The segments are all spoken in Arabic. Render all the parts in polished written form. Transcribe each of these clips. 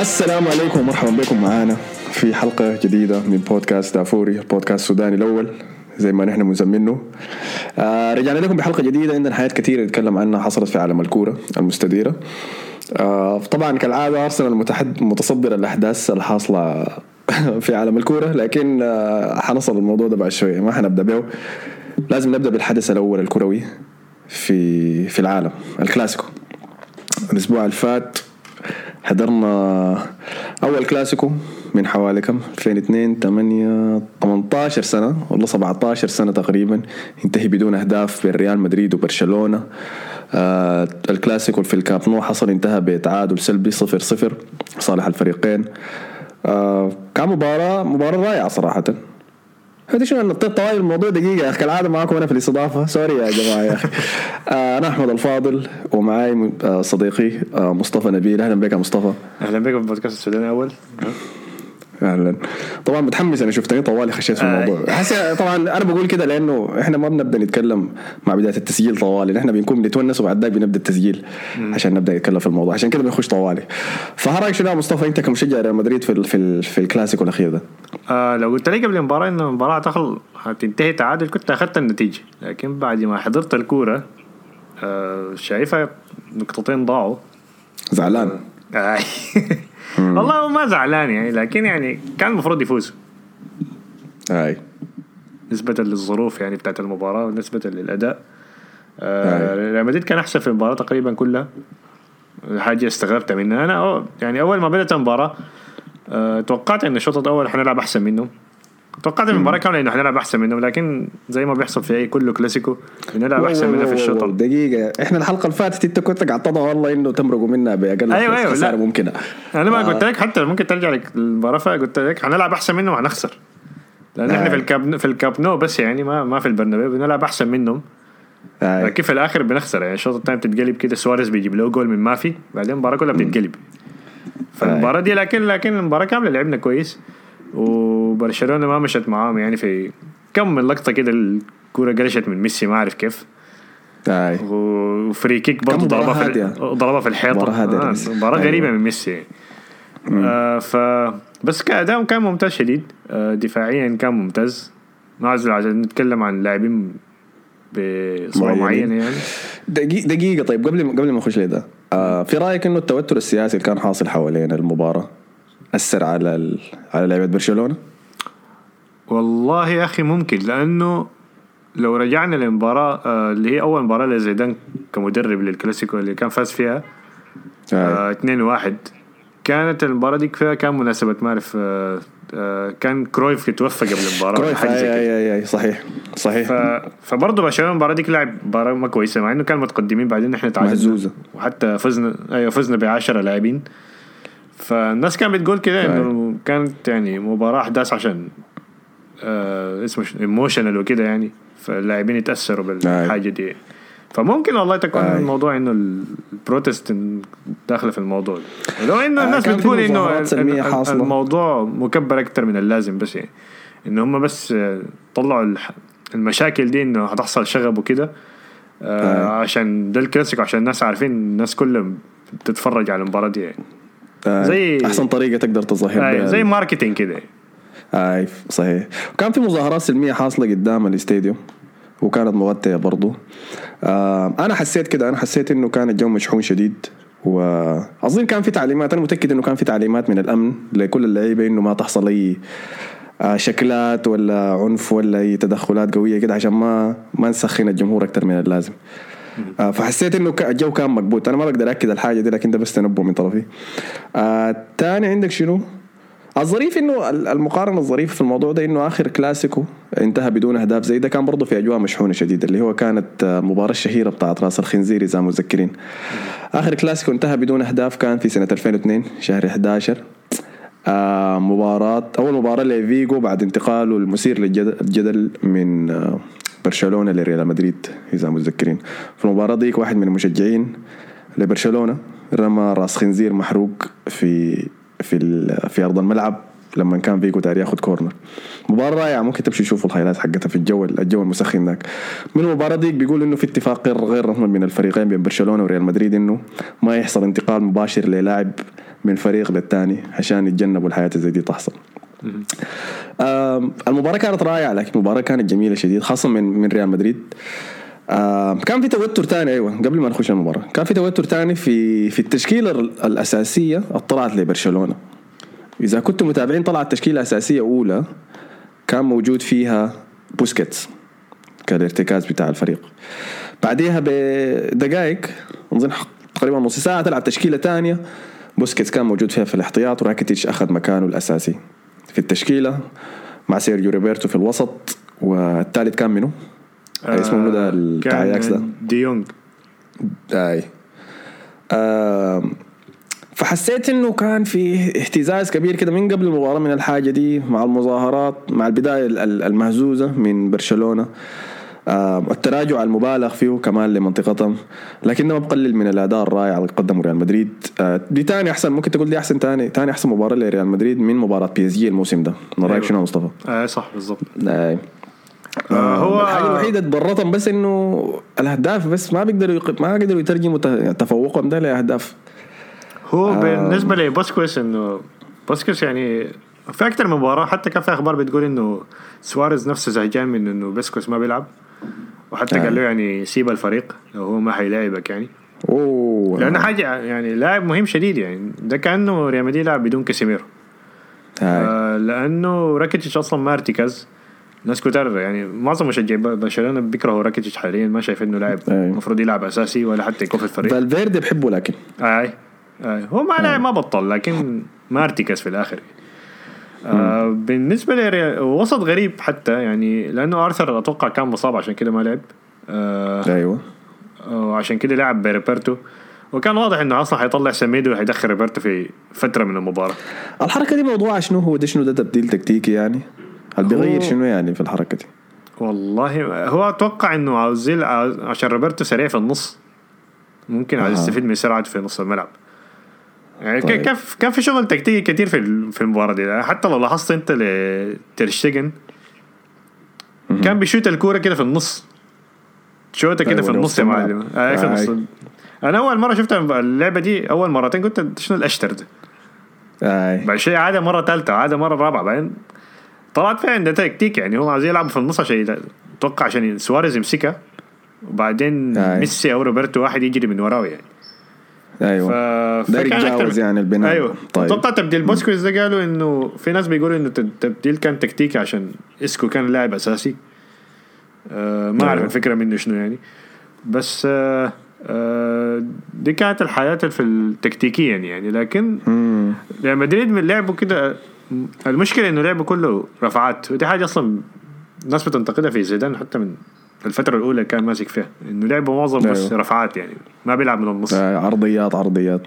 السلام عليكم ومرحبا بكم معانا في حلقة جديدة من بودكاست دافوري, البودكاست السوداني الأول زي ما نحن مسمينه. رجعنا لكم بحلقة جديدة, عندنا حاجات كثيرة نتكلم عنها حصلت في عالم الكورة المستديرة. طبعا كالعادة أرسنال متصدر الأحداث الحاصلة في عالم الكورة, لكن حنصل الموضوع ده بعد شوية, ما حنبدأ به. لازم نبدأ بالحدث الأول الكروي في العالم, الكلاسيكو. الأسبوع الفات حضرنا أول كلاسيكو من حوالي 2018 سنة, والله 17 سنة تقريبا, انتهي بدون أهداف بين ريال مدريد وبرشلونة. الكلاسيكو في الكامب نو حصل, انتهى بتعادل سلبي 0-0 صالح الفريقين. كان مباراة رائعة صراحة. هذا شنو نطيت طوال الموضوع دقيقة كالعادة معكم أنا في الاستضافة, سوري يا جماعة يا أخي. أنا أحمد الفاضل ومعاي صديقي مصطفى نبيل. أهلا بك يا مصطفى. أهلا بك في بودكاست السوداني الأول. أهلا. طبعا متحمس, أنا شفتني طوالي خشيت في الموضوع. طبعا أنا بقول كده لأنه إحنا ما بنبدأ نتكلم مع بداية التسجيل طوالي, إحنا بنكون نتونس وبعد ذلك بنبدأ التسجيل عشان نبدأ نتكلم في الموضوع, عشان كده بنخش طوالي. فهراك شنو يا مصطفى أنت كمشجع ريال مدريد في الكلاسيكو الأخير ده؟ لو قلت لي قبل المباراة إن المباراة هتنتهي تعادل كنت أخذت النتيجة, لكن بعد ما حضرت الكورة شايفها نقطتين ضاعوا. زعلان؟ والله ما زعلان يعني, لكن يعني كان المفروض يفوز. نسبة للظروف يعني بتاعت المباراة ونسبة للأداء, ريال مدريد كان أحسن في المباراة تقريبا كلها. حاجة استغربت منها أنا يعني أول ما بدأت المباراة توقعت ان الشوط الاول حنلعب احسن منهم, توقعت المباراه كامله انه حنلعب احسن منهم, لكن زي ما بيحصل في اي كله كلاسيكو بنلعب احسن منها في الشوط. دقيقه, احنا الحلقه اللي فاتت انت كنت قاعد والله انه تمرقوا منا باقل خساره ممكنه. انا ما قلت لك حتى ممكن ترجع لك المباراه, فقلت لك حنلعب احسن منهم وحنخسر, لان احنا في الكاب نو بس يعني ما في البرنابيو بنلعب احسن منهم. كيف في الاخر بنخسر يعني, الشوط الثاني بتتقلب كده, سواريز بيجيب له جول من ما في, بعدين المباراه كلها بتتقلب. فالمباراة دي لكن المباراة كاملة لعبنا كويس, وبرشلونة ما مشت معاهم يعني. في كم من لقطة كده الكرة جلشت من ميسي ما أعرف كيف, وفري كيك برضو ضربها في الحيطة. مباراة غريبة من ميسي. فبس كأداء كان ممتاز شديد, دفاعيا كان ممتاز. نعزل عشان نتكلم عن لاعبين بصورة معينة يعني. دقيقة طيب, قبل ما نخش لده, في رأيك إنه التوتر السياسي اللي كان حاصل حوالين المباراة أثر على لعيبة برشلونة؟ والله يا أخي ممكن, لأنه لو رجعنا للمباراة اللي هي أول مباراة لزيدان كمدرب للكلاسيكو اللي كان فاز فيها 2-1, كانت المباراة دي كفاية كان مناسبة معرف. كان كرويف يتوفى قبل المباراة. كرويف أي صحيح. فبرضه برشلونة المباراة دي لعب مباراة ما كويسة, مع إنه كان متقدمين, بعدين إحنا تعادلنا وحتى فزنا ب10 لاعبين. فالناس كانت بتقول كده إنه كانت يعني مباراة أحداث عشان اسمه إيموشنال وكده يعني, فاللاعبين يتأثروا بالحاجة دي. فممكن والله تكون الموضوع إنه البروتست داخل في الموضوع, لو إنه الناس بتقول إنه الموضوع مكبر أكتر من اللازم, بس يعني إنه هم بس طلعوا المشاكل دي إنه هتحصل شغب وكده عشان ده الكلاسيكو, عشان الناس عارفين, الناس كلهم بتتفرج على المباراة دي يعني. زي أحسن طريقة تقدر تظهر زي ماركتينج كده. صحيح. وكان في مظاهرات سلمية حاصلة قدام الاستاديوم وكانت مغطية برضو. أنا حسيت إنه كان الجو مشحون شديد, وأظن كان في تعليمات, أنا متأكد إنه كان في تعليمات من الأمن لكل اللعيبة إنه ما تحصل أي شكلات ولا عنف ولا أي تدخلات قوية كده, عشان ما نسخن الجمهور أكتر من اللازم. فحسيت إنه الجو كان مكبوت. أنا ما بقدر أكد الحاجة دي, لكن ده بس تنبؤ من طرفي. تاني عندك شنو؟ الظريف إنه المقارنة الظريفة في الموضوع ده إنه آخر كلاسيكو انتهى بدون أهداف زي ده كان برضو في أجواء مشحونة شديدة, اللي هو كانت مباراة شهيرة بتاعت راس الخنزير إذا متذكرين. آخر كلاسيكو انتهى بدون أهداف كان في سنة 2002 شهر 11, أول مباراة لفيجو بعد انتقاله المثير للجدل من برشلونة لريال مدريد إذا متذكرين. في المباراة ديك واحد من المشجعين لبرشلونة رمى راس خنزير محروق في أرض الملعب لما كان فيجو داري ياخد كورنر. مباراة رائعة, ممكن تمشي تشوفوا الهايلايت حقتها في الجو المسخن هناك. من المباراة دي بيقول إنه في اتفاق غير رسمي من الفريقين بين برشلونة وريال مدريد إنه ما يحصل انتقال مباشر للاعب من فريق للتاني عشان يتجنبوا الحياة زي دي تحصل. المباراة كانت رائعة، لكن المباراة كانت جميلة شديد، خاصة من ريال مدريد. كان في توتر تاني، أيوة قبل ما نخش المباراة كان في توتر تاني في التشكيلة الأساسية اطلعت لبرشلونة. إذا كنتم متابعين طلعت تشكيلة أساسية أولى كان موجود فيها بوسكيتس كالارتكاز بتاع الفريق، بعديها بدقائق نظن تقريبا نص ساعة تلعب تشكيلة تانية، بوسكيتس كان موجود فيها في الاحتياط وراكيتيتش أخذ مكانه الأساسي في التشكيلة مع سيرجيو روبرتو في الوسط، والثالث كان منه اسمه منه ده التعياكس ده دي يونغ. فحسيت انه كان في اهتزاز كبير كده من قبل المباراة من الحاجة دي، مع المظاهرات مع البداية المهزوزة من برشلونة، التراجع المبالغ فيه كمان لمنطقتهم، لكنه بقلل من الأداء الرائع اللي قدمه ريال مدريد. دي تاني أحسن، ممكن تقول دي أحسن تاني أحسن مباراة لريال مدريد من مباراة بي اس جي الموسم ده. من رأيك شنو مصطفى؟ صح بالضبط. هو الحاجة الوحيدة تبرطهم بس إنه الأهداف، بس ما قدروا يترجموا تفوقهم ده لأهداف. هو بالنسبة لبوسكويس إنه بوسكويس يعني في أكتر مباراة حتى كان في أخبار بتقول إنه سواريز نفسه زهجان من إنه بوسكويس ما بيلعب، وحتى قال له يعني سيب الفريق لو هو ما حيلاعبك يعني. لأنه حاجة يعني لاعب مهم شديد يعني، ده كأنه ريال مدريد لعب بدون كاسيميرو، لأنه راكيتيتش أصلا ما ارتكز. ناس كتير يعني معظم مشجعي برشلونة بيكرهوا راكيتيتش حاليا، ما شايف إنه لاعب مفروض يلعب أساسي ولا حتى يكون في الفريق. فالفيردي بحبه لكن هو ما بطل، لكن ما ارتكز في الآخر. بالنسبة لي وسط غريب حتى يعني، لأنه آرثر أتوقع كان مصاب عشان كده ما لعب، أيوة وعشان كده لعب بريبرتو، وكان واضح إنه أصلا هيطلع سميدو وهيدخل ريبرتو في فترة من المباراة. الحركة دي موضوعها شنو؟ هو ده شنو ده تبديل تكتيكي يعني؟ هل بيغير شنو يعني في الحركة دي؟ والله هو أتوقع إنه عاوزين عشان ريبرتو سريع في النص، ممكن عايز يستفيد من سرعته في نص الملعب يعني. طيب. كان في شغل تكتيكي كتير في المباراة دي، حتى لو لاحظت انت لترشتيجن كان بيشوت الكورة كده في النص، شوتها كده في النص يا معلم. في النص. انا اول مرة شفت اللعبة دي، اول مرتين كنت شنو الاشتر ده، بعد شيء عادة مرة ثالثة عادة مرة رابعة، بعدين طلعت فيها ان ده تكتيك يعني، هو عايز يلعب في النص عشان اتوقع عشان سواريز يمسكها، وبعدين ميسي او روبرتو واحد يجري من وراه يعني. ايوه ده يجاوز يعني البناء. ايوه طيب. طبعا تبديل بوسكويز ده قالوا انه في ناس بيقولوا انه التبديل كان تكتيكي عشان اسكو كان لاعب اساسي، ما اعرف الفكره منه شنو يعني، بس دي كانت الحياه في التكتيكيا يعني. لكن ريال مدريد من لعبه كده، المشكله انه لعبه كله رفعات، ودي حاجه اصلا الناس بتنتقدها في زيدان حتى من الفترة الأولى كان ماسك فيها، إنه لعبه معظم بس رفعات يعني، ما بيلعب من النص، عرضيات.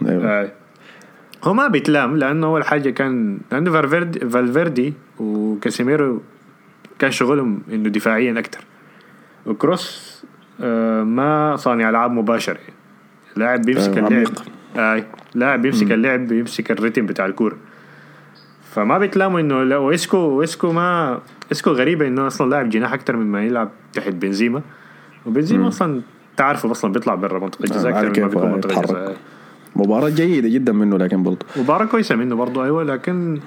هو ما بيتلام لأنه أول حاجة كان لأنه فالفيردي وكاسيميرو كان شغلهم إنه دفاعيا أكتر، وكروس ما صانع ألعاب مباشر، لاعب بيمسك اللعب، لاعب بيمسك اللعب، بيمسك الريتم بتاع الكورة، فما بيتلاموا إنه لو إسكو ما إسكو غريبة إنه أصلاً لاعب جناح أكتر مما يلعب تحت بنزيما، وبنزيما أصلاً تعرفه أصلاً بيطلع برا منطقة الجزاء أكتر مما بيكون منطقة الجزاء. مباراة جيدة جدا منه، لكن برضه مباراة كويسة منه برضه أيوة، لكن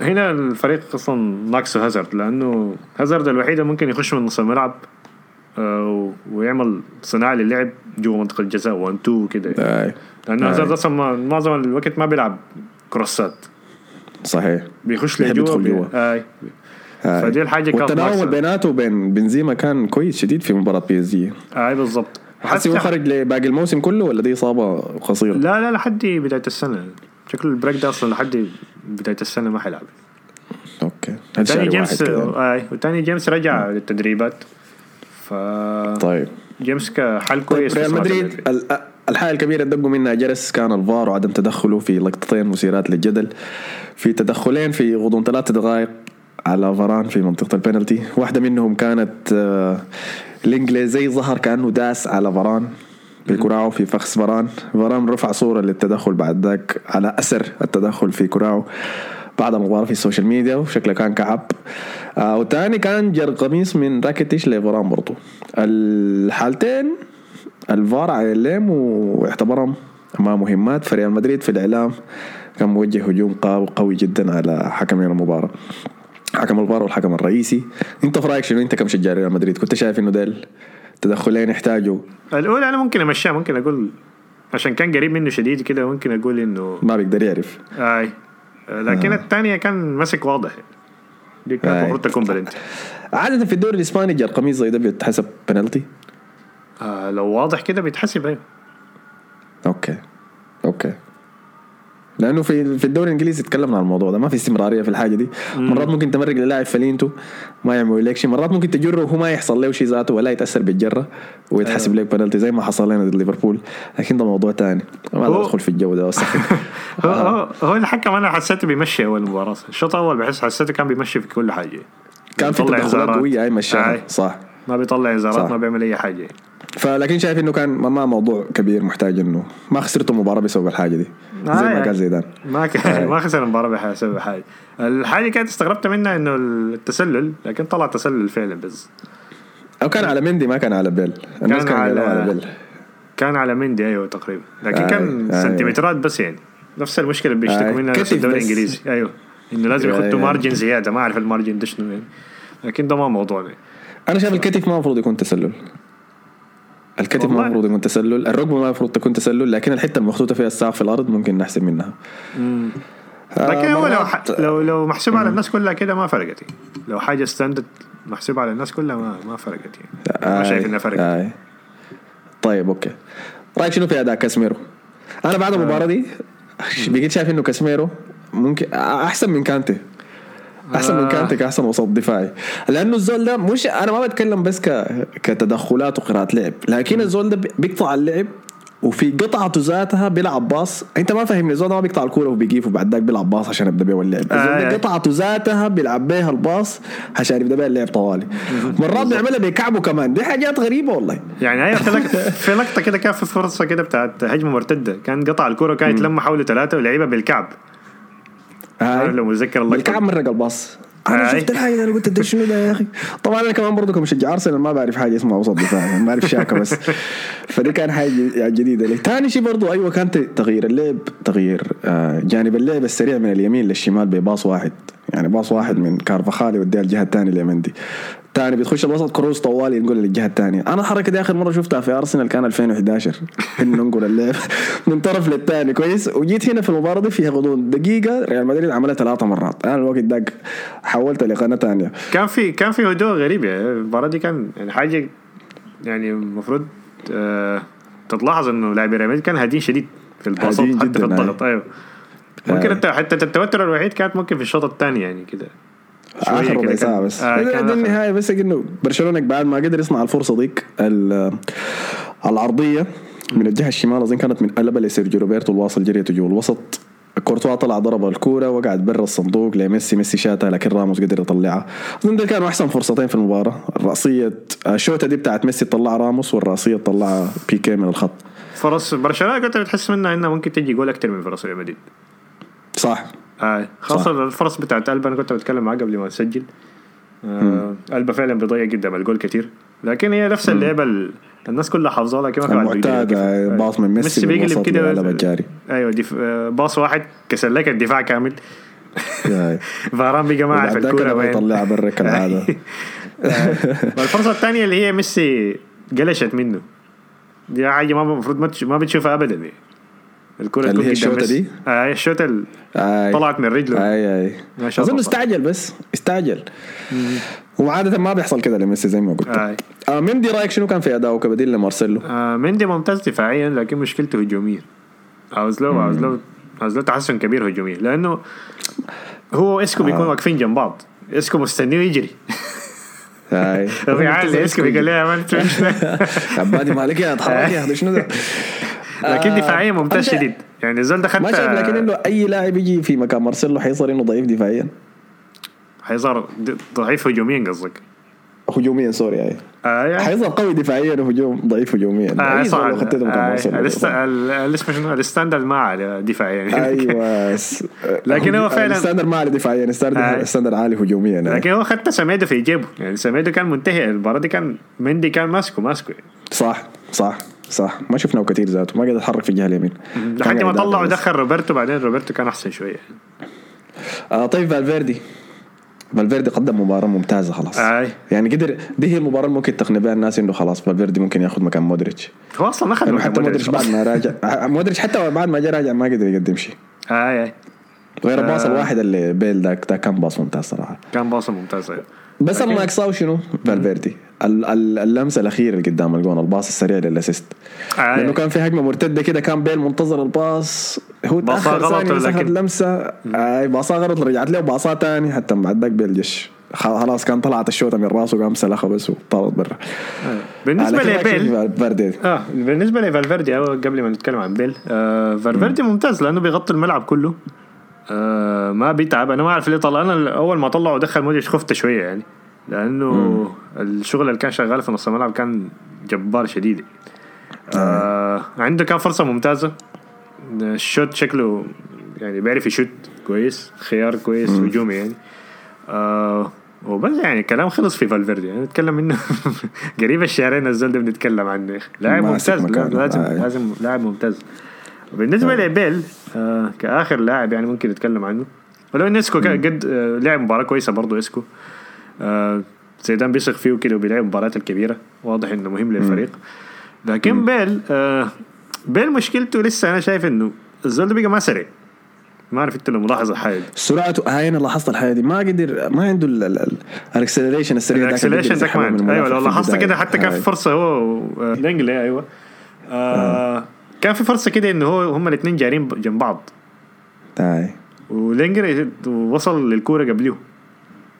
هنا الفريق أصلاً ناقصه هازارد، لأنه هازارد الوحيدة ممكن يخش من نص الملعب ويعمل صناعة للعب جوا منطقة الجزاء 1-2 كده يعني. لأنه هازارد أصلاً معظم الوقت ما بيلعب كروسات، صحيح بيخش لجوا فدي الحاجة. والتناول بيناته وبين بنزيما كان كويس شديد في مباراة بي اس جي. بالضبط. حسي هو خرج لباقي الموسم كله ولا دي إصابة قصيرة؟ لا لحد بداية السنة شكل البريك ده، أصلا لحد بداية السنة ما حيلعب. أوكي. وتاني جيمس رجع للتدريبات. طيب. جيمس كحل كويس. ريال مدريد الحالة الكبيرة دقوا منها جرس كان الفار وعدم تدخله في لقطتين مثيرات للجدل، في تدخلين في غضون 3 دقائق على فران في منطقة البنالتي، واحدة منهم كانت الإنجليزي ظهر كأنه داس على فران بالكراعه في فخس فران رفع صورة للتدخل بعد ذاك على أثر التدخل في كراعه بعد مباراة في السوشيال ميديا وشكله كان كعب، والثاني كان جر قميص من راكيتيش لفران برضو. الحالتين الفار عليهم واعتبرهم ما مهمات فريق مدريد في الإعلام كان موجه هجوم قوي جدا على حكمين المباراة، حكم المباراة والحكم الرئيسي. انت في رأيك شنو؟ انت كمشجع ريال مدريد كنت شايف انه ده التدخلين يحتاجوا؟ الاولى انا ممكن امشيها، ممكن اقول عشان كان قريب منه شديد كده، ممكن اقول انه ما بيقدر يعرف اي، لكن الثانية كان مسك واضح، دي كانت المفروض تكون بلنتي. عادة في الدوري الاسباني جا القميص زي ده بيتحسب بنالتي لو واضح كده بيتحسب. ايوه اوكي لانه في الدوري الانجليزي تكلمنا عن الموضوع ده، ما في استمراريه في الحاجه دي. مرات ممكن تمرق للاعب فلينته ما يعمل لك شيء، مرات ممكن تجره وهو ما يحصل له شيء ذاته ولا يتاثر بالجره ويتحسب لك بنالتي زي ما حصل لنا ضد ليفربول، لكن ده موضوع ثاني ما ندخل في الجو ده. هو الحكم انا حسيته بيمشي اول مباراه، الشوط الاول بحس حسيته كان بيمشي في كل حاجه، كان في تدخلات قويه اي مشاكل صح، ما بيطلع انذارات ما بيعمل اي حاجه، فلكن شايف انه كان ما موضوع كبير محتاج انه ما خسرته مباراه بسبب الحاجه دي زي ما قال زيدان ما خسر المباراه بسبب حاجه. الحاجه كانت استغربت منها انه التسلل، لكن طلع تسلل فعلا بس او كان على مندي ما كان على بيل، الناس كانوا على بيل، كان على مندي ايوه تقريبا، لكن كان سنتيمترات بس، يعني نفس المشكله اللي بيشتكوا منها في الدوري الانجليزي ايوه انه لازم يحطوا مارجن زياده، ما اعرف المارجن ده شنو، لكن ده ما موضوعنا. انا شايف الكتف ما مفروض يكون تسلل، الكتف ما مفروض يكون تسلل، الركبه ما مفروض تكون تسلل، لكن الحته المخطوطه فيها الساق في الارض ممكن نحسب منها. لكن هو لو محسوب على الناس كلها كده ما فرقت، لو حاجه ستاند محسوب على الناس كلها ما فرقت، يعني ما شايف انها فرقت. طيب اوكي، رايك شنو في اداء كاسميرو؟ انا بعد المباراه دي بقيت شايف انه كاسميرو ممكن احسن من كانتي، احسن من كانتك، احسن وسط دفاعي، لانه الزول ده مش انا ما بتكلم بس كتدخلات وقراءه لعب، لكن الزول ده بيقطع اللعب وفي قطعته ذاتها بيلعب باص. انت ما فاهمني، الزول ده ما بيقطع الكوره وبيجيف وبعد ذاك بيلعب باص عشان يبدا بيه اللعب، الزول ده قطعته ذاتها بيلعب بيها الباص عشان يبدا بيه اللعب طوالي، مرات بيعملها بكعبه كمان، دي حاجات غريبه والله. يعني هي في لقطه كده كان في فرصه كده بتاعت هجمه مرتده، كان قطع الكوره كانت لما حوله ثلاثه ولاعيبه بالكعب، لو مذكر الله الكعب مرق الباص. انا شفت الحاجه انا قلت ده شنو ده يا اخي. طبعا انا كمان برضو كمشجع ارسنال ما بعرف حاجه اسمها وسط دفاع، ما اعرف شاكه بس، فدي كان حاجه جديده لي. ثاني شيء برضو ايوه كان تغيير اللعب، تغيير جانب اللعب السريع من اليمين للشمال بباص واحد، يعني باص واحد من كارفاخالي وديها الجهه الثانيه لمندي، ثاني بتخش الوسط كروز طوالي نقول للجهه الثانيه. انا الحركه دي اخر مره شفتها في ارسنال كان 2011 انه نقول اللعب من طرف للثاني كويس، وجيت هنا في المباراه دي فيها غضون دقيقه ريال مدريد عملها 3 مرات، انا الوقت دق حولت لقناه ثانيه. كان في هدوء غريب يعني المباراه دي، كان يعني حاجه يعني المفروض تلاحظ انه لاعب ريال مدريد كان هادين شديد في الباصات حتى في الضغط. ايوه ممكن حتى التوتر الوحيد كانت ممكن في الشوط الثاني يعني كده آخر ربع ساعة بس في النهاية، بس إنه برشلونة بعد ما قدر يصنع الفرصة ديك العرضية من الجهة الشمال، أظن كانت من قلبة لسيرجيو روبرتو الواصل جريته جوا الوسط، كورتوا طلع ضرب الكورة وقعت برا الصندوق لميسي شاتها، لكن راموس قدر يطلعها. أظن دول كانوا أحسن فرصتين في المباراة، الرأسية الشوتة دي بتاعت ميسي طلع راموس، والرأسية طلع بيكي من الخط. فرص برشلونة كنت بتحس منها إنها ممكن تيجي جول أكتر من فرص ريال مدريد صح، خاصة الفرص بتاعت ألبا أنا كنت بتكلم معاه قبل ما أسجل، ألبا فعلا بيضيع جدا بالجول كتير، لكن هي نفس اللعبة الناس كلها حافظة لها كما معتادة، باص من ميسي بيقلب كده على بجاري أيوة باص واحد كسلك الدفاع كامل فاران بجماعة في الكورة وين يطلع برا كالعادة. والفرصة الثانية اللي هي ميسي جلشت منه دي حاجة ما المفروض ما بتشوفها أبدا دي. الكرة اللي هي الشوطة دي الشوطة طلعت من رجله أظن استعجل بس وعادة ما بيحصل كده لميسي زي ما قلت. مندي رأيك شنو كان في أداؤه كبديل لمارسيلو؟ مندي ممتاز دفاعيا لكن مشكلته هجومية، عاوز له تحسن كبير هجومي، لأنه هو إسكو بيكون واقفين جنب بعض، إسكو مستنيه يجري ريال إسكو بيقول لها ما تمشي عبادي مالك يا تحرك يا شنو ده، لكن دفاعيا ممتاز شديد يعني الزول ده ما شايف، لكن انه اي لاعب يجي في مكان مارسيلو حيصير انه ضعيف دفاعيا، حيصير ضعيف هجوميا. قصدك هجوميا سوري يعني حيظهر قوي دفاعيا وهجوم ضعيف هجوميا صح. لسه شنو الستاندرد ما على دفاعيا ايوه لكن هو فعلا الستاندرد ما على دفاعيا، الستاندرد عالي هجوميا، لكن هو حتى سميدو في جيبه، يعني سميدو كان منتهي المباراه دي، كان مندي كان ماسكه صح صح ما شفناه كتير ذاته ما قدر يتحرك في الجهه اليمين لحد ما طلع ودخل روبرتو. بعدين روبرتو كان احسن شويه. طيب فالفيردي قدم مباراة ممتازة خلاص. يعني قدر دي هي المباراة اللي ممكن تقنع بها الناس إنه خلاص فالفيردي ممكن يأخذ مكان مودريتش. هو أصلا ما أخذ مكان مودريتش بعد ما راجع. مودريتش حتى بعد ما جاء راجع ما قدر يقدم شيء. غير باص الواحد اللي بيل ده كان باص ممتاز صراحة. كان باص ممتاز. بس ما يقصاو شنو فالفيردي اللمسة الأخيرة اللي قدام الجون الباص السريع للأسيست. لأنه كان في هجمة مرتدة كده كان بيل منتظر الباص. هو باصا غلط لكن لمسه باصا غلط رجعت له باصا ثاني حتى بعد ذاك بالجش خلاص كان طلعت الشوطه من راسه وقام سلخه بس وطارت برا. بالنسبه لفالفيردي بالنسبه لفالفيردي قبل ما نتكلم عن بيل فالفيردي ممتاز لانه بيغطي الملعب كله ما بيتعب. انا ما اعرف ليه طلع. انا اول ما طلعه ودخل مودريتش خفت شويه يعني لانه الشغل اللي كان شغال في نص الملعب كان جبار شديد. عنده كان فرصه ممتازه. الشوت شكله يعني بيعرف يشوت كويس خيار كويس هجومي يعني وبس يعني كلام خلص في فالفيردي يعني نتكلم منه قريب الشهرين الزول ده بنتكلم عنه لاعب ممتاز لازم لاعب ممتاز. بالنسبة لبيل كآخر لاعب يعني ممكن نتكلم عنه ولو إن إسكو قد لعب مباراة كويسة برضو إسكو زيدان بيثق فيه وكده وبيلعب مباريات الكبيرة واضح إنه مهم للفريق. لكن بيل بين مشكلته لسه أنا شايف إنه الزول بيجي ما سريع. ما عرفت إنت الملاحظة الحاجة سرعته هاي أنا لاحظت الحاجة دي ما قدر ما عنده الأكسلريشن السريع. الأكسلريشن ده كمان أيوة لو لاحظت كده حتى كان في فرصة هو دانجلي أيوة كان في فرصة كده إنه هو هم الاثنين جارين جنب بعض ولينجلي وصل للكورة قبله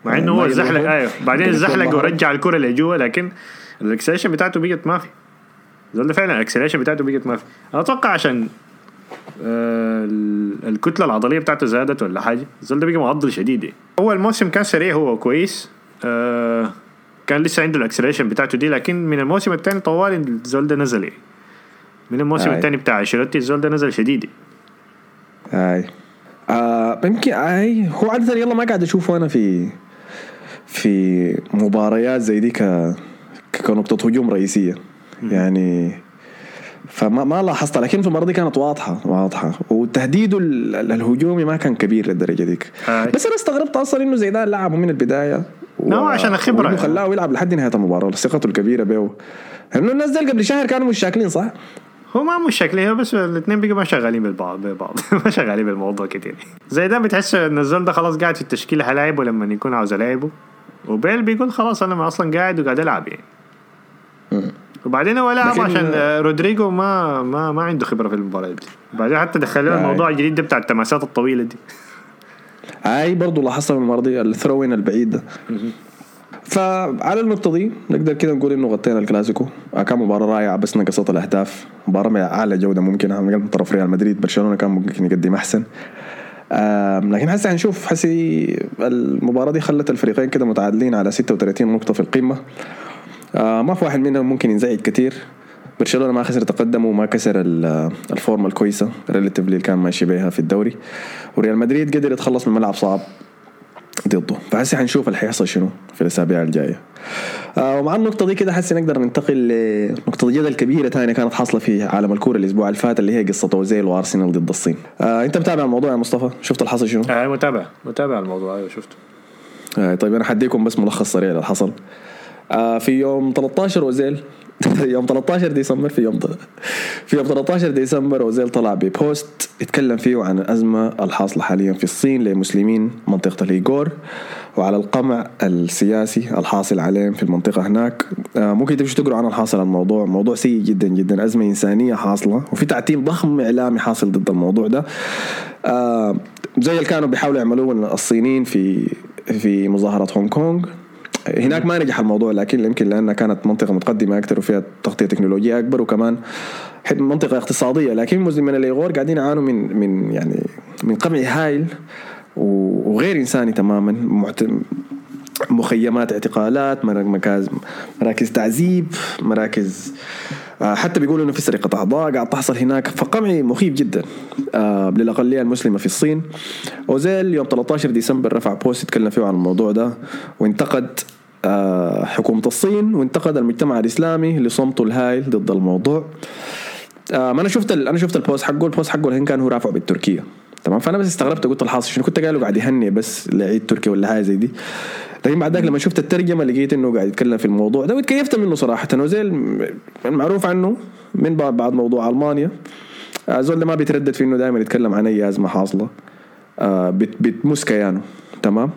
مع إنه هو زحلق أيوة بعدين زحلق ورجع الكورة اللي جوا لكن الأكسلريشن بتاعته بيجت ما في زول فعلا الاكسلريشن بتاعته بقت ما في. انا اتوقع عشان الكتله العضليه بتاعته زادت ولا حاجه زول ده بقى معضل شديد. اول موسم كان سريع هو كويس كان لسه عنده الاكسلريشن بتاعته دي لكن من الموسم الثاني طوالي الزول ده نزل من الموسم الثاني بتاع أنشيلوتي الزول ده نزل شديد. يمكن هو عاده يلا ما قاعد اشوفه انا في مباريات زي دي كنقطه هجوم رئيسيه يعني فما لاحظت لكن في المرة دي كانت واضحة وتهديده الهجومي ما كان كبير للدرجة ديك. بس أنا استغربت أصلا إنه زيدان لعبه من البداية عشان الخبرة إنه خلاه يلعب لحد نهاية المباراة ثقته الكبيرة به إنه نزل قبل شهر كانوا مش شاكلين صح هو ما مش شاكلين بس الاثنين بيجوا ما شغالين بالبعض ما شغالين بالموضوع كتير. زيدان بتحس إن الزول ده خلاص قاعد في التشكيل هلاعبه لما يكون عاوز لاعبه وبيل بيقول خلاص أنا ما أصلا قاعد ألعب يعني. وبعدين هو لعب عشان رودريجو ما عنده خبرة في المباراة دي. بعدين حتى دخلوا الموضوع الجديد ده بتاع التماسات الطويلة دي برضو لاحظت من المباراة دي الثروين البعيد ده فعلى النقطة دي نقدر كده نقول إنه غطينا الكلاسيكو. كان مباراة رائعة بس نقصت الأهداف مباراة من أعلى جودة ممكنها من طرف ريال مدريد. برشلونة كان ممكن يقدم أحسن لكن هسه هنشوف المباراة دي خلت الفريقين كده متعادلين على 36 نقطة في القمة ما في واحد منهم ممكن ينزعج كتير. برشلونة ما خسر تقدمه وما كسر الفورمة الكويسة ريلاتيفلي كان ماشي بيها في الدوري وريال مدريد قدر يتخلص من ملعب صعب ضده. فحسي حنشوف اللي حيحصل شنو في الأسابيع الجاية ومع النقطة دي كده حسي نقدر ننتقل لنقطة جدل كبيرة تانية كانت حاصلة في عالم الكورة الأسبوع الفات اللي هي قصة أوزيل وأرسنال ضد الصين. أنت متابع الموضوع يا مصطفى شفت اللي حصل شنو؟ متابع الموضوع أيوة شفته. طيب أنا حديكم بس ملخص سريع اللي حصل في يوم 13 أوزيل يوم 13 ديسمبر في يوم 13 ديسمبر أوزيل طلع ببوست يتكلم فيه عن الأزمة الحاصلة حاليا في الصين لمسلمين منطقة الإيغور وعلى القمع السياسي الحاصل عليهم في المنطقة هناك. ممكن تمشي تقرأ عن الحاصل عن موضوع سيء جدا جدا أزمة إنسانية حاصلة وفي تعتيم ضخم إعلامي حاصل ضد الموضوع ده زي اللي كانوا بيحاولوا يعملوه الصينيين في مظاهرة هونغ كونغ. هناك ما نجح الموضوع لكن يمكن لأنها كانت منطقة متقدمة أكثر وفيها تغطية تكنولوجية أكبر وكمان منطقة اقتصادية لكن المسلمين الإيغور قاعدين يعانوا من قمع هائل وغير إنساني تماما. مخيمات اعتقالات مراكز تعذيب مراكز حتى بيقولوا إنه في سرقة أعضاء قاعد تحصل هناك فقمع مخيف جدا للأقلية المسلمة في الصين. أوزيل يوم 13 ديسمبر رفع بوست يتكلم فيه عن الموضوع ده وانتقد حكومة الصين وانتقد المجتمع الإسلامي لصمته الهائل ضد الموضوع ما انا شفت البوست حقه. البوست حقه الحين كان هو رافعه بالتركيه تمام، فانا بس استغربت قلت الحاصل شنو، كنت قايله قاعد يهني بس لعيب تركي ولا حاجه زي دي. لكن بعد ذاك لما شفت الترجمه لقيت انه قاعد يتكلم في الموضوع ده وتكيفت منه صراحه. أوزيل المعروف عنه من بعد موضوع المانيا زول ما بيتردد في انه دائما يتكلم عن اي ازمه حاصله بتمس كيانه تمام.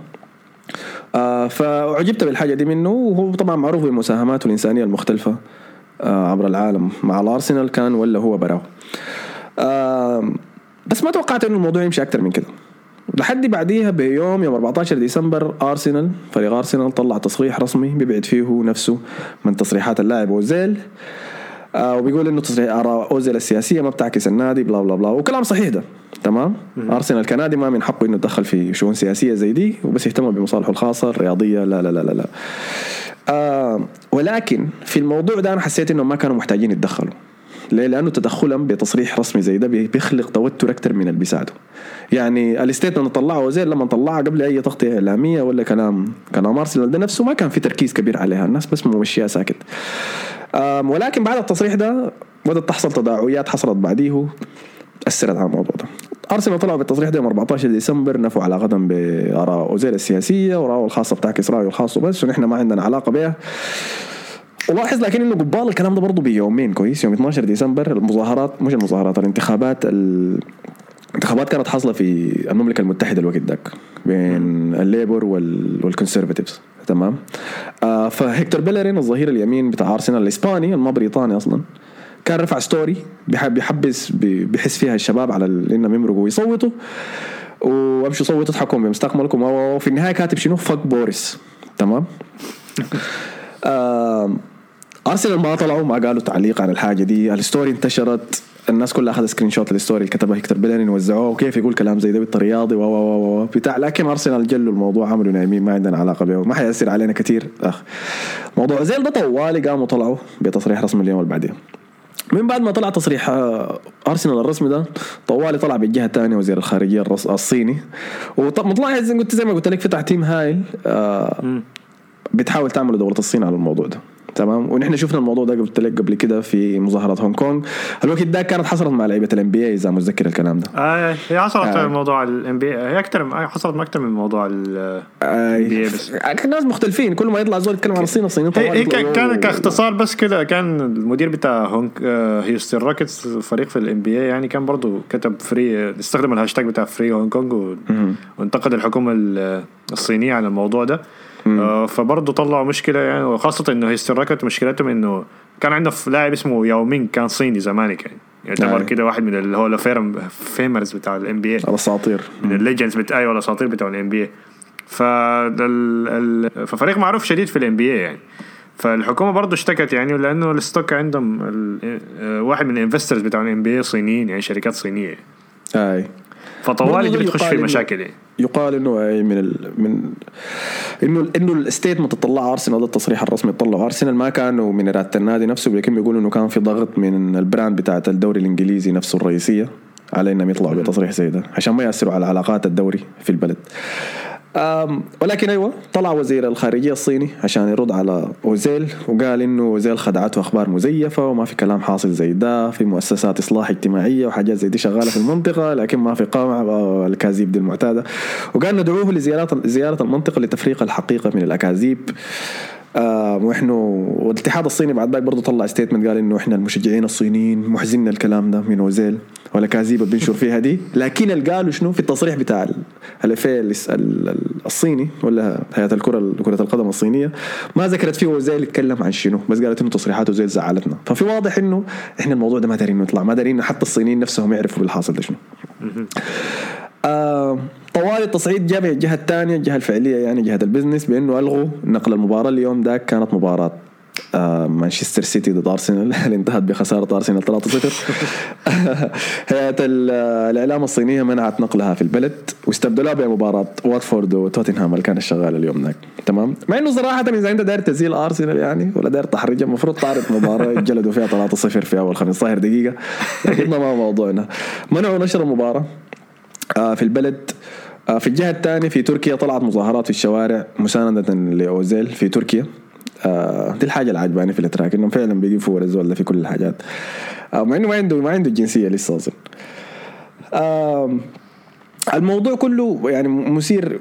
فعجبت بالحاجه دي منه، وهو طبعا معروف بمساهماته الانسانيه المختلفه عبر العالم مع الارسنال كان ولا هو براو. بس ما توقعت انه الموضوع يمشي اكتر من كده. لحد بعديها بيوم 14 ديسمبر ارسنال، فريق ارسنال طلع تصريح رسمي بيبعد فيه نفسه من تصريحات اللاعب اوزيل، وبيقول انه تصريح اراء اوزيل السياسيه ما بتعكس النادي بلا بلا بلا، وكلام صحيح ده تمام. ارسنال كنادي ما من حقه انه يتدخل في شؤون سياسيه زي دي، وبس يهتم بمصالحه الخاصه الرياضيه لا لا لا لا, لا. ولكن في الموضوع ده انا حسيت انه ما كانوا محتاجين يتدخلوا. ليه؟ لانه تدخلا بتصريح رسمي زي ده بيخلق توتر اكتر من اللي بيساعده. يعني الستيتمنت طلعه وزير لما طلعها قبل اي تغطيه اعلاميه ولا كلام ارسنال ده نفسه ما كان في تركيز كبير عليها، الناس بس ممشيها ساكت. ولكن بعد التصريح ده بدات تحصل تداعيات، حصلت بعديه أثرت على الموضوع ده. أرسنال طلعوا بالتصريح ده يوم 14 ديسمبر نفوا على غدا بآراء أوزيل السياسية ورأوا الخاصة بتعكس رأيه الخاص وبس، ونحن ما عندنا علاقة بها. ولاحظ لكن إنه قبال الكلام ده برضو بيومين كويس، يوم 12 ديسمبر المظاهرات مش المظاهرات الانتخابات الانتخابات كانت حاصلة في المملكة المتحدة الوقت داك بين الليبر والكونسيرفاتيفز تمام. فهيكتور بيلرين الظهير اليمين بتاع أرسنال الإسباني الما بريطاني أصلاً كان رفع ستوري بيحبس بيحس فيها الشباب على إنهم يمرقوا ويصوتوا وأمشوا صوتوا تضحكون بمستقبلكم، وفي النهاية كاتب شنو فك بوريس تمام. أرسنال ما طلعوا ما قالوا تعليق على الحاجة دي، الستوري انتشرت الناس كلها أخذ سكرين شوت الستوري اللي كتبها هيكتور بيلرين وزعوه وكيف يقول كلام زي ده بالطرياضي بتاع. لكن أرسنال جلوا الموضوع عملوا نايمين ما عندنا علاقة بيه وما حيأثر علينا كتير. موضوع زي ده طوالي قاموا طلعوا بتصريح رسمي اليوم البعدين. من بعد ما طلع تصريح أرسنال الرسمي ده طوالي طلع بالجهة الثانية وزير الخارجية الصيني، ومطلع زي ما قلت لك في تحتيم هايل بتحاول تعمل دولة الصين على الموضوع ده تمام. ونحن شفنا الموضوع ده قلت لك قبل كده في مظاهرات هونغ كونغ الوقت ده كانت حصلت مع لعيبة ال NBA إذا متذكر الكلام ده. هي حصلت في موضوع ال NBA، هي أكتر حصلت أكتر من موضوع ال NBA بس الناس مختلفين كل ما يطلع زول يتكلم عن الصين الصينيين طبعا. كان كاختصار بس كده، كان المدير بتاع هيوستن راكيتس فريق في ال NBA يعني كان برضو كتب فري، استخدم الهاشتاج بتاع فري هونغ كونغ وانتقد الحكومة الصينية على الموضوع ده. فبرضه طلعوا مشكلة يعني، وخاصة إنه هيستراكت مشكلتهم إنه كان عنده لاعب اسمه ياومين كان صيني زمانك يعني يعتبر كده واحد من اللي هو الفيمرز بتاع ال NBA الأساطير من الليجنز بتاعي ولا الأساطير بتاع ال NBA. ففريق معروف شديد في ال NBA يعني. فالحكومة برضه اشتكت يعني لأنه الستوك عندهم واحد من الانفسترز بتاع ال NBA صينيين يعني شركات صينية أي. فطوالي بتخش في مشاكل يعني. يقال انه اي من انه الستيتمنت تطلع ارسنال، التصريح الرسمي طلع ارسنال ما كانوا من اداره النادي نفسه، لكن بيقولوا انه كان في ضغط من البراند بتاعه الدوري الانجليزي نفسه الرئيسيه على انهم يطلعوا بتصريح زي ده عشان ما ياثروا على علاقات الدوري في البلد. ولكن ايوه طلع وزير الخارجيه الصيني عشان يرد على اوزيل وقال انه اوزيل خدعته اخبار مزيفه وما في كلام حاصل زي ده، في مؤسسات اصلاح اجتماعيه وحاجات زي دي شغاله في المنطقه لكن ما في قامه الكاذيب دي المعتاده، وقال ندعوه لزياره المنطقه لتفريق الحقيقه من الاكاذيب. واحنا والاتحاد الصيني بعد ذلك برضه طلع ستيتمنت قال انه احنا المشجعين الصينيين محزننا الكلام ده من اوزيل ولا كاذيبه بنشر فيها دي. لكن اللي قالوا شنو في التصريح بتاع الفيلس الصيني ولا هيئه الكره كره القدم الصينيه ما ذكرت فيه اوزيل يتكلم عن شنو، بس قالت انه تصريحات اوزيل زعلتنا. ففي واضح انه احنا الموضوع ده ما دارين نطلع، ما دارين حتى الصينيين نفسهم يعرفوا بالحاصل ده شنو. طوال التصعيد جاب الجهة الثانية الجهة الفعلية يعني جهة البزنس بأنه ألغوا نقل المباراة اليوم ده. كانت مباراة مانشستر سيتي ضد أرسنال اللي انتهت بخسارة أرسنال 3-0. هيئة الإعلام الصينية منعت نقلها في البلد واستبدلوها بمباراة واتفورد وتوتنهام اللي كانت شغالة اليوم ده تمام. مع إنه صراحة إذا أنت داير تزيل أرسنال يعني ولا داير تحرجها المفروض تعرض مباراة جلدوا فيها 3-0 في أول 15 دقيقة، لكن ما موضوعنا. منعوا نشر المباراة في البلد. في الجهة الثانية في تركيا طلعت مظاهرات في الشوارع مساندة لأوزيل في تركيا. دي الحاجة العجبانة في الاتراك إنهم فعلا بيجيبوا الزول ده في كل الحاجات. مع انه ما عنده الجنسيه لسه اظن. الموضوع كله يعني مثير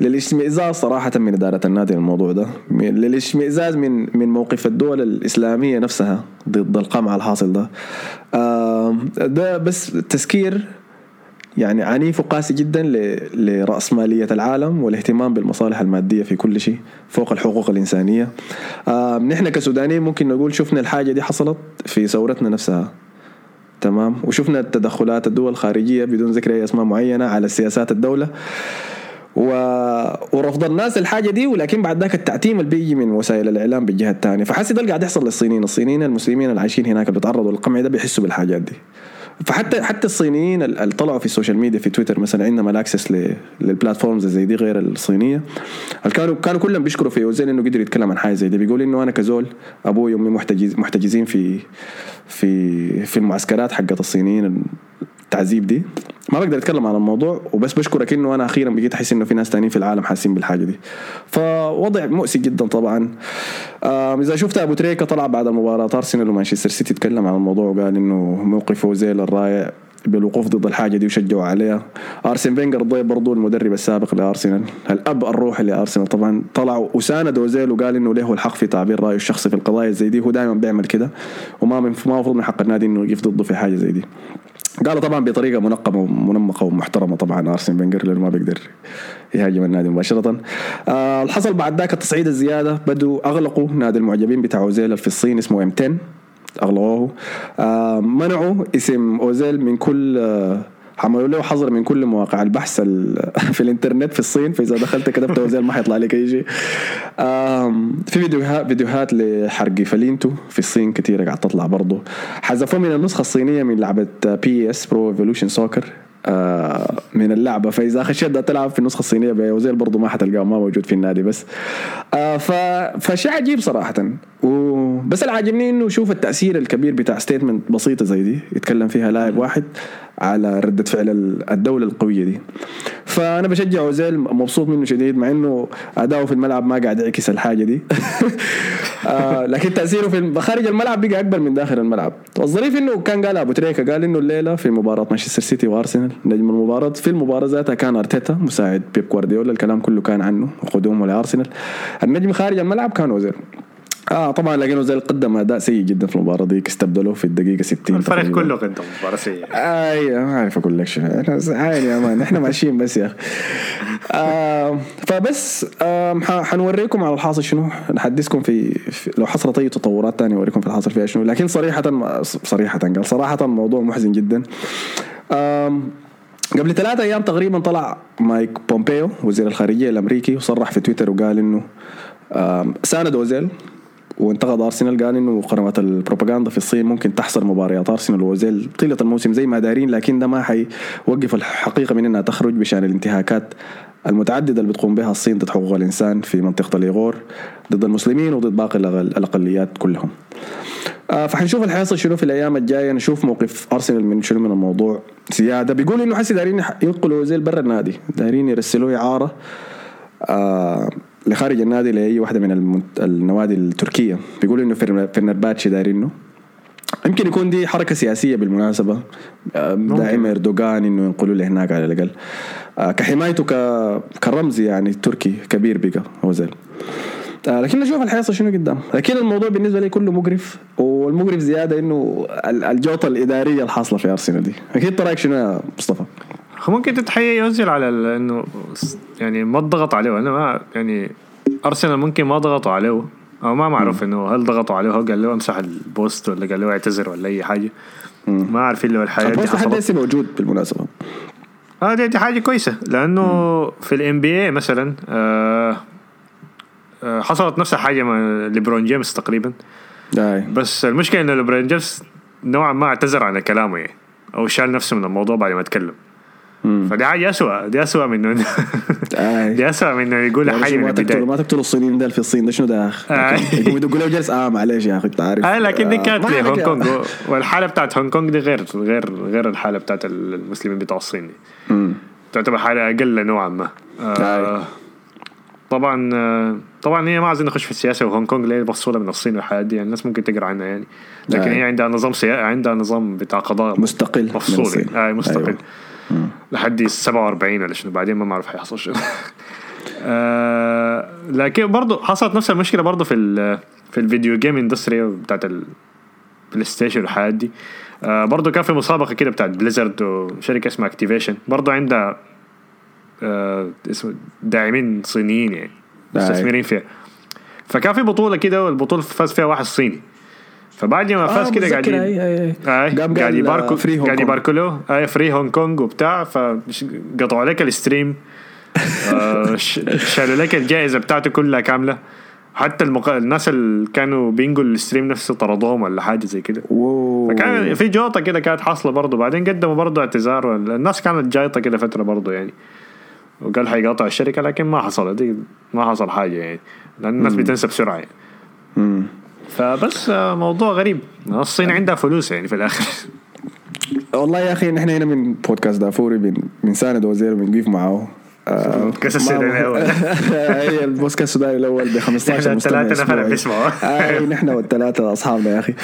للاشمئزاز صراحه من اداره النادي الموضوع ده، للاشمئزاز من موقف الدول الاسلاميه نفسها ضد القمع الحاصل ده. ده بس تذكير يعني عنيف وقاسي جدا لرأسمالية العالم والاهتمام بالمصالح المادية في كل شيء فوق الحقوق الإنسانية. نحن كسودانيين ممكن نقول شفنا الحاجة دي حصلت في ثورتنا نفسها، تمام، وشفنا تدخلات الدول الخارجية بدون ذكر أي أسماء معينة على سياسات الدولة ورفض الناس الحاجة دي، ولكن بعد ذاك التعتيم اللي بيجي من وسائل الإعلام بالجهة الثانية. فحسي ده اللي قاعد يحصل للصينيين، الصينيين المسلمين اللي عايشين هناك اللي بيتعرضوا للقمع ده بيحسوا بالحاجات دي. فحتى الصينيين اللي طلعوا في السوشيال ميديا في تويتر مثلا، عندنا الاكسس للبلاتفورمز زي دي غير الصينيه، كانوا كلهم بيشكروا في أوزيل انه قدر يتكلم عن حاجه زي دي، بيقول انه انا كزول ابوي وامي محتجزين في المعسكرات حقت الصينيين التعذيب دي، ما بقدر اتكلم عن الموضوع وبس بشكرك انه انا اخيرا بقيت احس انه في ناس تانيين في العالم حاسين بالحاجه دي. فوضع مؤسف جدا طبعا. اذا شفت ابو تريكا طلع بعد مباراه ارسنال ومانشستر سيتي تكلم عن الموضوع وقال انه موقفه زيل الرائع بالوقوف ضد الحاجه دي وشجعوا عليها. أرسن فينجر ضيف برضو المدرب السابق لارسنال، الاب الروحي لارسنال طبعا، طلع وساند وزيل وقال انه له الحق في تعبير رايه الشخصي في القضايا زي دي، هو دائما بيعمل كده وما المفروض من حق النادي انه يقف ضده في حاجه زي دي. قالوا طبعا بطريقه منقبه ومنمقه ومحترمه طبعا أرسن فينجر لانه ما بيقدر يهاجم النادي مباشره. الحصل بعد ذاك التصعيد الزياده بدوا اغلقوا نادي المعجبين بتاع اوزيل في الصين اسمه امتن، اغلقوه، منعوا اسم اوزيل من كل، عملوا له حظر من كل مواقع البحث في الانترنت في الصين، فاذا دخلت كتبت اوزيل ما حيطلع لك اي شيء. في فيديوهات لحرق فلينتو في الصين كثيره قاعده تطلع برضه، حذفوا من النسخه الصينيه من لعبه بي اس برو ايفولوشن سوكر من اللعبه، فاذا خشيت تلعب في النسخه الصينيه باوزيل برضه ما حتلقاه، ما موجود في النادي بس. فشيء عجيب صراحه. بس اللي عاجبني انه شوف التاثير الكبير بتاع ستيتمنت بسيطه زي دي يتكلم فيها لاعب واحد على ردة فعل الدولة القوية دي. فأنا بشجع أوزيل، مبسوط منه شديد مع أنه أداؤه في الملعب ما قاعد يعكس الحاجة دي. لكن تأثيره في خارج الملعب بقى أكبر من داخل الملعب. والظريف أنه كان قال أبو تريكة قال أنه الليلة في مباراة مانشستر سيتي وأرسنال نجم المباراة، في المباراة ذاتها كان أرتيتا مساعد بيب غوارديولا، الكلام كله كان عنه وقدومه لأرسنال، النجم خارج الملعب كان أوزيل. طبعا لقينا زي قدم اداء سيء جدا في المباراه دي، استبدلوه في الدقيقه 60، الفريق كله قدم مباراه سيئه. ايوه ما عارف اقول لك شيء، انا زعلان يا مان، احنا ماشيين بس يا اخي. فبس حنوريكم على الحاصل شنو، نحدثكم في لو حصلت اي تطورات ثانيه اوريكم في الحاصل فيها شنو. لكن صريحه قال صراحه الموضوع محزن جدا. قبل 3 أيام تقريبا طلع مايك بومبيو وزير الخارجيه الامريكي وصرح في تويتر وقال انه ساند أوزيل وانتقد أرسنال، قال إنه قنوات البروباغندا في الصين ممكن تحصر مباريات أرسنال وأوزيل طيلة الموسم زي ما دارين، لكن ده ما حيوقف الحقيقة من إنها تخرج بشأن الانتهاكات المتعددة اللي بتقوم بها الصين ضد حقوق الإنسان في منطقة الإيغور، ضد المسلمين، وضد باقي الأقليات كلهم. فحنشوف الحيصل شنو في الأيام الجاية، نشوف موقف أرسنال من شنو من الموضوع زيادة. بيقول إنه حسي دارين ينقلوا أوزيل برا النادي، دارين يرسلوه إعارة لخارج النادي لأي واحدة من النوادي التركية، بيقولوا إنه فنرباتشي دايرينه، يمكن يكون دي حركة سياسية بالمناسبة، داعم إردوغان إنه ينقلوا له هناك على الأقل كحمايته كرمز يعني تركي كبير بقى أوزيل. لكن نشوف الحيصة شنو قدام. لكن الموضوع بالنسبة لي كله مقرف، والمقرف زيادة إنه الجوطة الإدارية الحاصلة في أرسنال دي. أكيد تراك شنو يا مصطفى؟ ممكن تتحيي يوزل على إنه يعني ما ضغط عليه، أنا ما يعني أرسنال ممكن ما ضغطوا عليه أو ما معرف إنه هل ضغطوا عليه، قال له امسح البوست ولا قال له اعتذر ولا أي حاجة، ما أعرف إلا الحياة. البوست حد لسه موجود بالمناسبة. دي حاجة كويسة لأنه في ال NBA مثلا حصلت نفس الحاجة مع ليبرون جيمس تقريبا، بس المشكلة إنه ليبرون جيمس نوعا ما اعتذر عن كلامه يعني، أو شال نفسه من الموضوع بعد ما تكلم. فدي حاجة أسوأ، دي أسوأ منه يقول حاجة من البداية، ما تقتلوا الصينيين ده في الصين، ده شنو ده يقول له جلس معليش يا أخي تعرف. لكن دي كانت هونغ كونغ، والحالة بتاعت هونغ كونغ دي غير الحالة بتاعت المسلمين بتاع الصين دي، تعتبر حالة أقل نوعا ما. طبعا هي ما عايزين نخش في السياسه وهونج كونج ليه مفصوله من الصين والحاجات دي يعني الناس ممكن تقرا عنها يعني لكن هي عندها نظام سياسي عندها نظام بتاع قضاء مستقل مفصولي مستقل أيوة. لحد 47 ولا شنو بعدين ما اعرف هيحصل شنو لكن برضه حصلت نفس المشكله برضه في الفيديو جيم اندستري بتاعت البلاي ستيشن والحاجات دي برضه كان في مسابقه كده بتاعت بليزرد وشركه اسمها اكتيفيشن برضه عندها داعمين صينيين يعني مستثمرين فيها فكان في بطوله كده والبطوله فاز فيها واحد صيني فبعد ما فاز كده قاعد يباركوا له فري هونج كونج وبتاع فقطعوا لك الستريم شالوا لك الجائزه بتاعته كلها كامله حتى الناس اللي كانوا بينجوا الستريم نفسه طردوهم ولا حاجه زي كده فكان في جوطه كده كانت حاصله برضه بعدين قدموا برضه اعتذار الناس كانت جايطه كده فتره برضه يعني وقال حيقاطع الشركه لكن ما حصل دي ما حصل حاجه يعني لان الناس بتنسى بسرعه يعني. فبس موضوع غريب الصين عندها فلوس يعني في الاخر والله يا اخي نحن هنا من بودكاست دافوري بنساند وزير بنقيف معه بودكاست السوداني الاول هي البودكاست السوداني الاول ب 15 مستمع ثلاثه نفر بيسمعوا نحن والثلاثه اصحابنا يا اخي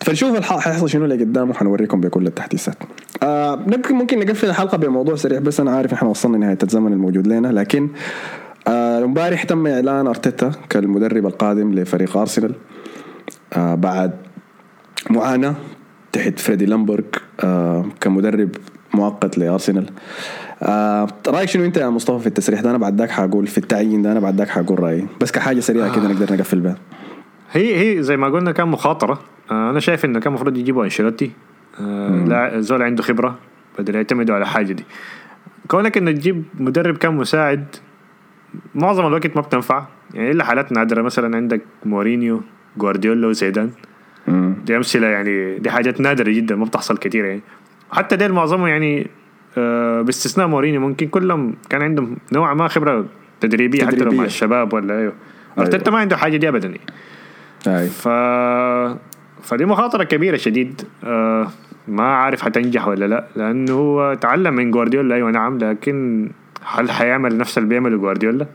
فنشوف هيحصل شنو اللي قدامه وحنوريكم بكل التحديثات. ممكن نقفل الحلقه بموضوع سريع بس انا عارف احنا وصلنا لنهايه الزمن الموجود لنا لكن امبارح تم اعلان ارتيتا كالمدرب القادم لفريق ارسنال بعد معاناه تحت فريدي لامبرغ كمدرب مؤقت لارسنال. رايك شنو انت يا مصطفى في التسريح ده؟ انا بعد ذاك هقول في التعيين ده، انا بعد ذاك هقول رايي بس كحاجه سريعه كده نقدر نقفل بها. هي زي ما قلنا كان مخاطره، انا شايف انه كان المفروض يجيبوا انشيلوتي، لا زول عنده خبره بدل يعتمدوا على حاجه دي. كونك انه تجيب مدرب كان مساعد معظم الوقت ما بتنفع يعني الا حالات نادره، مثلا عندك مورينيو، جوارديولا، وزيدان، دي امثله يعني، دي حاجات نادره جدا ما بتحصل كتير يعني. حتى ديل معظمهم يعني باستثناء مورينيو ممكن كلهم كان عندهم نوع ما خبره تدريبيه حتى لو مع الشباب ولا ايوه. ارتيتا ما عنده حاجه دي ابدا يعني. فدي مخاطرة كبيرة شديد، ما عارف هتنجح ولا لا، لأنه هو تعلم من جوارديولا أيوة نعم، لكن هل هيعمل نفس اللي بيعمله جوارديولا؟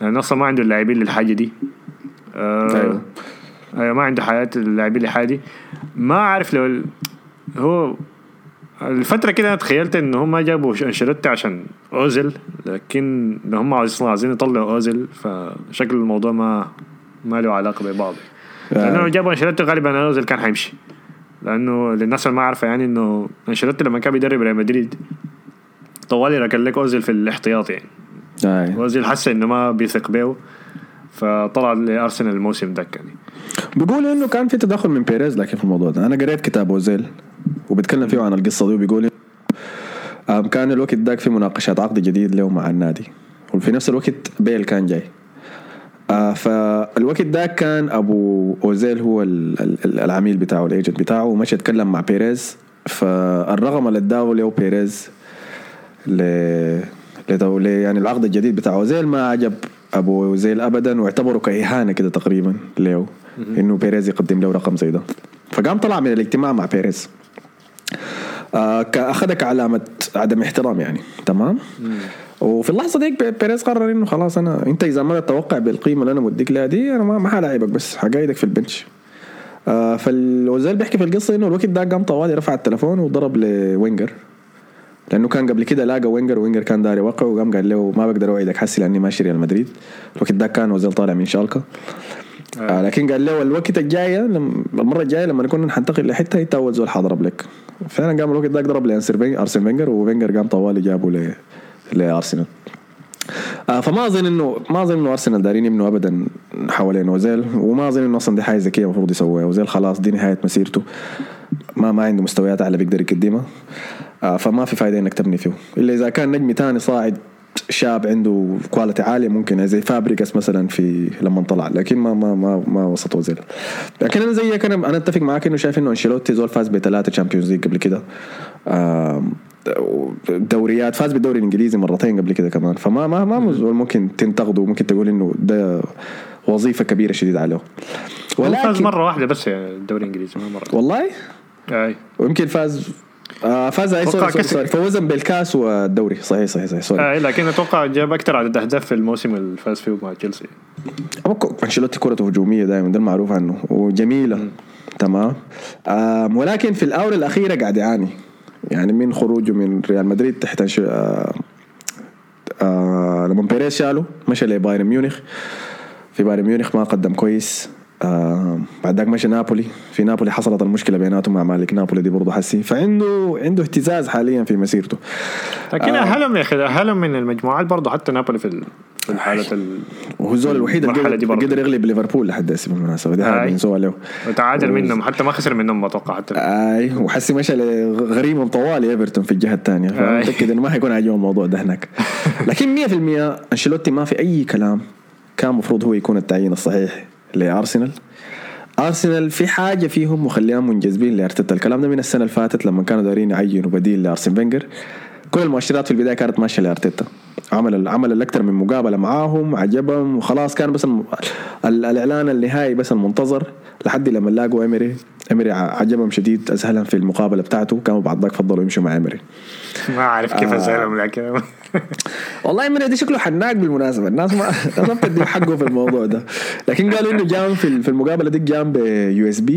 لأنه أصلا ما عنده اللاعبين للحاجة دي، أيوة ما عنده حياة اللاعبين للحاجة دي. ما عارف لو هو الفترة كده أنا تخيلت إن هم جابوا أنشيلوتي عشان أوزيل، لكن هم عايزين يطلعوا أوزيل، فشكل الموضوع ما له علاقة ببعض. لأنه جابوا أنشيلوتي غالبا أوزيل كان هيمشي، لأنه للناس اللي ما عارفة يعني إنه أنشيلوتي لما كان بيدرب ريال مدريد طوالي ركن لك أوزيل في الاحتياط يعني، أوزيل حس إنه ما بيثق به فطلع لأرسنال الموسم ده يعني. بيقول إنه كان في تدخل من بيريز لكن في الموضوع ده، أنا قريت كتاب أوزيل وبتكلم فيه عن القصة دي، وبيقول كان الوقت داك في مناقشات عقد جديد له مع النادي، وفي نفس الوقت بيل كان جاي، فالوقت ده كان أبو أوزيل هو العميل بتاعه، الأجنت بتاعه، ومشي يتكلم مع بيريز، فالرغم اللي اداه له بيريز يعني العقد الجديد بتاع أوزيل ما عجب أبو أوزيل أبدا، واعتبره كإهانة كده تقريبا له إنه بيريز يقدم له رقم زي ده، فقام طلع من الاجتماع مع بيريز أخذك علامة عدم احترام يعني، تمام. وفي اللحظة ديك بيريز قرر إنه خلاص أنت إذا ما تتوقع بالقيمة اللي أنا مديك لها دي، أنا ما حلاعبك بس حقايدك في البنش. فالوزيل بيحكي في القصة إنه الوقت ده قام طوالي رفع التلفون وضرب لوينجر، لأنه كان قبل كده لاقى وينجر كان داري وقع، وقام قال له ما بقدر أوعدك حسي لأني ماشي ريال مدريد. الوقت ده كان وزيل طالع من شالكة، لكن قال له الوقت الجاية المرة الجاية لما نكون ننتقل لحتة أنت أول زول حضرب لك. فعلا قام الوقت ده ضرب لأرسن فينجر، وفينجر قام طوالي جابوا له لأرسنال. فما أظن إنه أرسنال دارين منه أبدا حوالين أوزيل، وما أظن إنه أصلا دي حاجة ذكية المفروض يسويها. أوزيل خلاص دي نهاية مسيرته، ما عنده مستويات أعلى بيقدر يقدمها، فما في فائدة إنك تبني فيه إلا إذا كان نجم تاني صاعد شاب عنده كواليتي عالية، ممكن زي فابريكاس مثلا في لما طلع، لكن ما وسط أوزيل. لكن أنا زيك، أنا أتفق معاك إنه شايف إنه أنشيلوتي زول فاز ب3 تشامبيونز ليج قبل كده، دوريات، فاز بالدوري الانجليزي مرتين قبل كده كمان، فما ما ما ممكن تنتقده وممكن تقول انه ده وظيفه كبيره شديد عليه. ولكن فاز مره واحده بس الدوري الانجليزي، ما مره والله. اي ويمكن فاز فاز فوزن بالكاس والدوري. صحيح سوري. لكن اتوقع جاب اكثر عدد اهداف في الموسم اللي فاز فيه مع تشيلسي. انشيلوتي كرته هجوميه دائما، ده معروف عنه وجميله. تمام. ولكن في الاوره الاخيره قاعد يعاني، يعني من خروجه من ريال مدريد تحت لما بيريز شاله مشى لبايرن ميونخ. في بايرن ميونخ ما قدم كويس. بعد ذاك مشى نابولي. في نابولي حصلت المشكلة بيناتهم مع مالك نابولي دي برضو حسي. فعنده اهتزاز حاليا في مسيرته، لكن أهلهم ياخد أهلهم من المجموعات برضو. حتى نابولي في الحالة وهو زول الوحيد قدر يغلب ليفربول لحد هسه بالمناسبة دي، هذا بنسوها له وتعادل منهم حتى ما خسر منهم ما توقع حتى. وحسي مشى لغريمهم طوالي ايفرتون في الجهة الثانية، فمتأكد إنه ما حيكون عاجبهم الموضوع ده هناك. لكن 100% أنشيلوتي ما في أي كلام، كان مفروض هو يكون التعيين الصحيح لأرسنال. أرسنال في حاجة فيهم وخليهم منجذبين لأرتيتا. الكلام ده من السنة اللي فاتت لما كانوا دارين يعينوا بديل لأرسن فينجر. كل المؤشرات في البداية كانت ماشية لأرتيتا، عمل أكثر من مقابلة معاهم، عجبهم وخلاص. كان بس الإعلان النهائي بس المنتظر لحد لما لاقوا إمري عجبهم شديد، أسهلهم في المقابلة بتاعته. كانوا بعض ذاك فضلوا يمشوا مع إمري. ما أعرف كيف أسهلهم لكن والله إمري دي شكله حناك بالمناسبة، الناس ما بتدي حقه في الموضوع ده. لكن قالوا إنه جام في المقابلة دي جام USB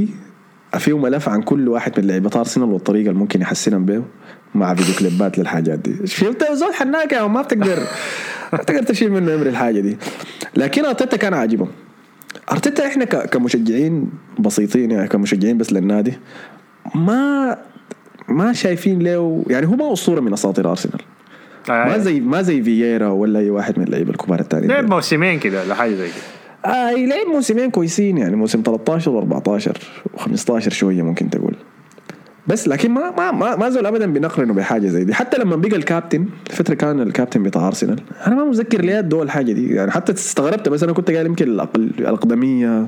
فيه ملف عن كل واحد من لاعبي أرسنال والطريقة اللي ممكن يحسنهم بيه مع فيديو كليبات للحاجات دي. شفت زول حناكة وما بتقدر تشيل منه إمري الحاجة دي. لكن أرتيتا كان عاجبهم. أرتيتا إحنا كمشجعين بسيطين، يعني كمشجعين بس للنادي ما شايفين له، يعني هو ما أسطورة من أساطير أرسنال. ما زي فييرا ولا أي واحد من اللعيبة الكبار التانيين. لعب موسمين كده لحاجة زي كده. لعب موسمين كويسين، يعني موسم 13 و14 و15 شوية ممكن تقول، بس لكن ما زال أبدا بنقرنه بحاجة زي دي. حتى لما بيجي الكابتن فترة، كان الكابتن بتاع أرسنال أنا ما مذكر ليه دول الحاجة دي، يعني حتى استغربت. بس أنا كنت قال يمكن الأقدمية،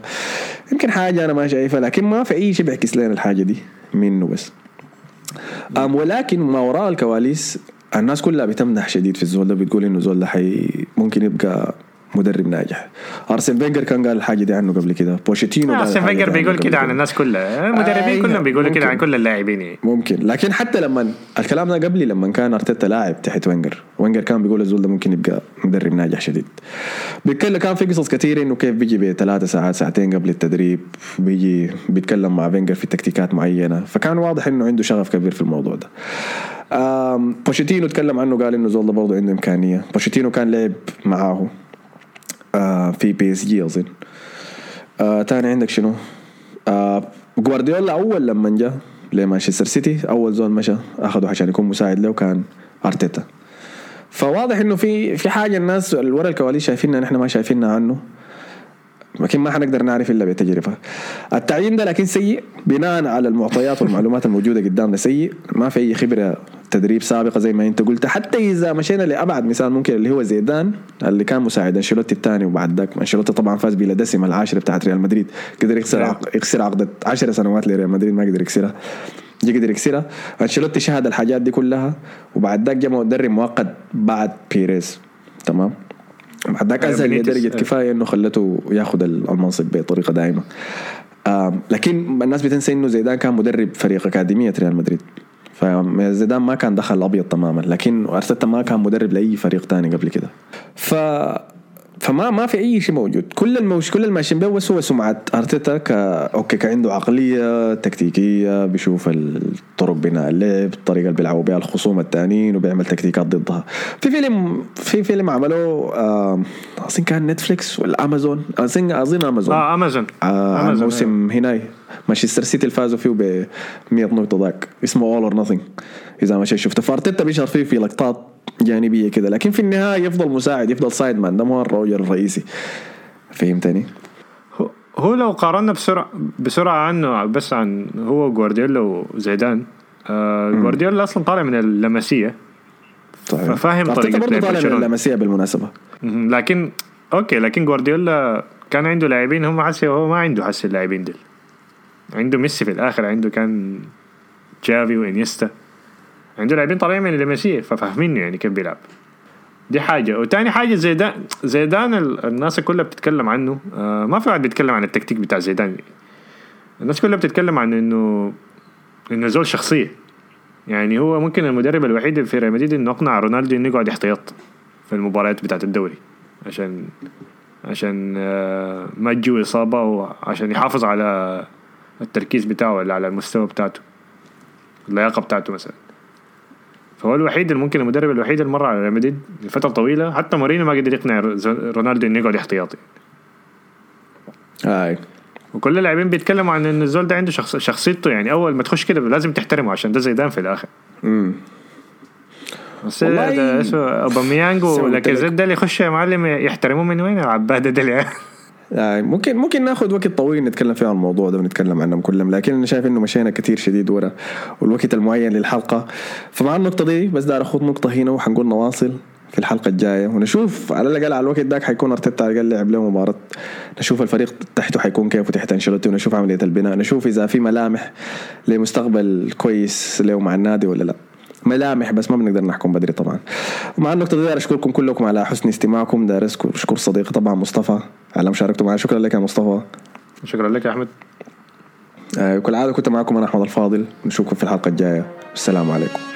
يمكن حاجة أنا ما شايفها، لكن ما في أي شيء بيعكس لنا الحاجة دي منه. بس ولكن ما وراء الكواليس الناس كلها بتمدح شديد في الزول ده، بتقول إنه زول ده ممكن يبقى مدرب ناجح. أرسن فينجر كان قال الحاجة دي عنه قبل كده. بوشيتينو أرسن فينجر بيقول كده عن الناس كلها، مدربين كلهم بيقولوا كده عن كل اللاعبين ممكن. لكن حتى لما الكلام ده قبلي، لما كان أرتيتا لاعب تحت وينجر كان بيقول الزول ده ممكن يبقى مدرب ناجح شديد. بيتكلم كان في قصص كتير إنه كيف بيجي ب3 ساعات ساعتين قبل التدريب، بيجي بيتكلم مع فينجر في تكتيكات معينة. فكان واضح إنه عنده شغف كبير في الموضوع ده. بوشيتينو تكلم عنه قال إنه زول ده برضو عنده إمكانية. بوشيتينو كان لعب معه في PSG أظن. تاني عندك شنو؟ غوارديولا أول لما جاء لمانشستر سيتي، أول زون مشى أخذوا عشان يكون مساعد له كان أرتيتا. فواضح إنه في حاجة الناس ورا الكواليس شايفينها نحن ما شايفينها عنه، لكن ما حنقدر نعرف إلا بتجربة. التعيين ده لكن سيء بناء على المعطيات والمعلومات الموجودة قدامنا، سيء. ما في أي خبرة تدريب سابقة زي ما أنت قلت. حتى إذا مشينا لأبعد مثال ممكن اللي هو زيدان اللي كان مساعد أنشيلوتي الثاني، وبعد ذاك أنشيلوتي طبعا فاز بالدسمة العاشرة بتاعت ريال مدريد، قدر يكسر عقدة 10 سنوات لريال مدريد ما قدر يكسرها، يقدر يكسرها. أنشيلوتي شهد الحاجات دي كلها، وبعد ذاك جاء مدرب مؤقت بعد بيريز. تمام. بعد ذاك أزل لدرجة كفاية إنه خلته يأخذ المنصب بطريقة دائمة. لكن الناس بتنسى إنه زيدان كان مدرب فريق أكاديمية ريال مدريد، فزيدان ما كان دخل الأبيض تماما. لكن أرتيتا ما كان مدرب لأي فريق تاني قبل كده. فما في أي شيء موجود. كل الماشين به هو سمعة أرتيتا كعنده عقلية تكتيكية، بيشوف الطرق بناء اللعب، الطريقة اللي بيلعبوا بها الخصوم التانيين، وبيعمل تكتيكات ضدها. في فيلم عمله أظن كان نتفليكس ولا أمازون، أظن أمازون. أمازون موسم هناي مانشستر سيتي الفازوا فيه ب100 نقطة، ضاك اسمه All or Nothing إذا ما شفته. فأرتيتا بيشهر فيه في لقطات جانبية كده، لكن في النهاية يفضل مساعد، يفضل سايد مان، ده هو الراجل الرئيسي. فهمتني؟ هو لو قارنا بسرعة عنه بس عن هو جوارديولا وزيدان. جوارديولا أصلا طالع من اللمسية، ففاهم طريقة طالع من اللمسية بالمناسبة. لكن أوكي، لكن جوارديولا كان عنده لاعبين هم حسي، وهو ما عنده حسي اللاعبين دل. عنده ميسي في الآخر، عنده كان تشافي وإنيستا، عنده لاعبين طالعين من اللمسية ففاهمينه يعني كيف بيلعب. دي حاجة. وتاني حاجة زيدان الناس كلها بتتكلم عنه. ما في واحد بيتكلم عن التكتيك بتاع زيدان. الناس كلها بتتكلم عن إنه زول شخصية، يعني هو ممكن المدرب الوحيد في ريال مدريد انه اقنع رونالدو انه يقعد احتياط في المباريات بتاعه الدوري عشان ما تجيله اصابه وعشان يحافظ على التركيز بتاعه ولا على المستوى بتاعته اللياقه بتاعته مثلا. فهو الوحيد اللي ممكن المدرب الوحيد اللي مر على ريال مدريد لفتره طويله. حتى مورينيو ما قدر يقنع رونالدو انه يقعد احتياطي. اي وكل اللاعبين بيتكلموا عن ان الزول ده عنده شخصيته يعني اول ما تخش كده لازم تحترمه عشان ده زيدان في الاخر. بس ده اوباميانج ولاكازيت ده اللي يخش يا معلم يحترموه من وين العباده ده اللي يعني ممكن ناخد وقت طويل نتكلم فيه عن الموضوع ده ونتكلم عنه كلهم، لكن انا شايف انه مشينا كتير شديد ورا والوقت المعين للحلقه. فمع النقطه دي بس ده اخد نقطه هنا وحنقول نواصل في الحلقه الجايه ونشوف على الاقل على الوقت داك حيكون ارتيتا قال لعب له مباراه، نشوف الفريق تحته حيكون كيف وتحت انشيلوتي، ونشوف عمليه البناء، نشوف اذا في ملامح لمستقبل كويس له مع النادي ولا لا. ملامح بس ما بنقدر نحكم بدري طبعا. ومع النقطه دي اشكركم كلكم على حسن استماعكم. اشكر صديقي طبعا مصطفى على مشاركته معنا. شكرا لك يا مصطفى. شكرا لك يا احمد. كالعاده كنت معكم انا احمد الفاضل. نشوفكم في الحلقه الجايه. السلام عليكم.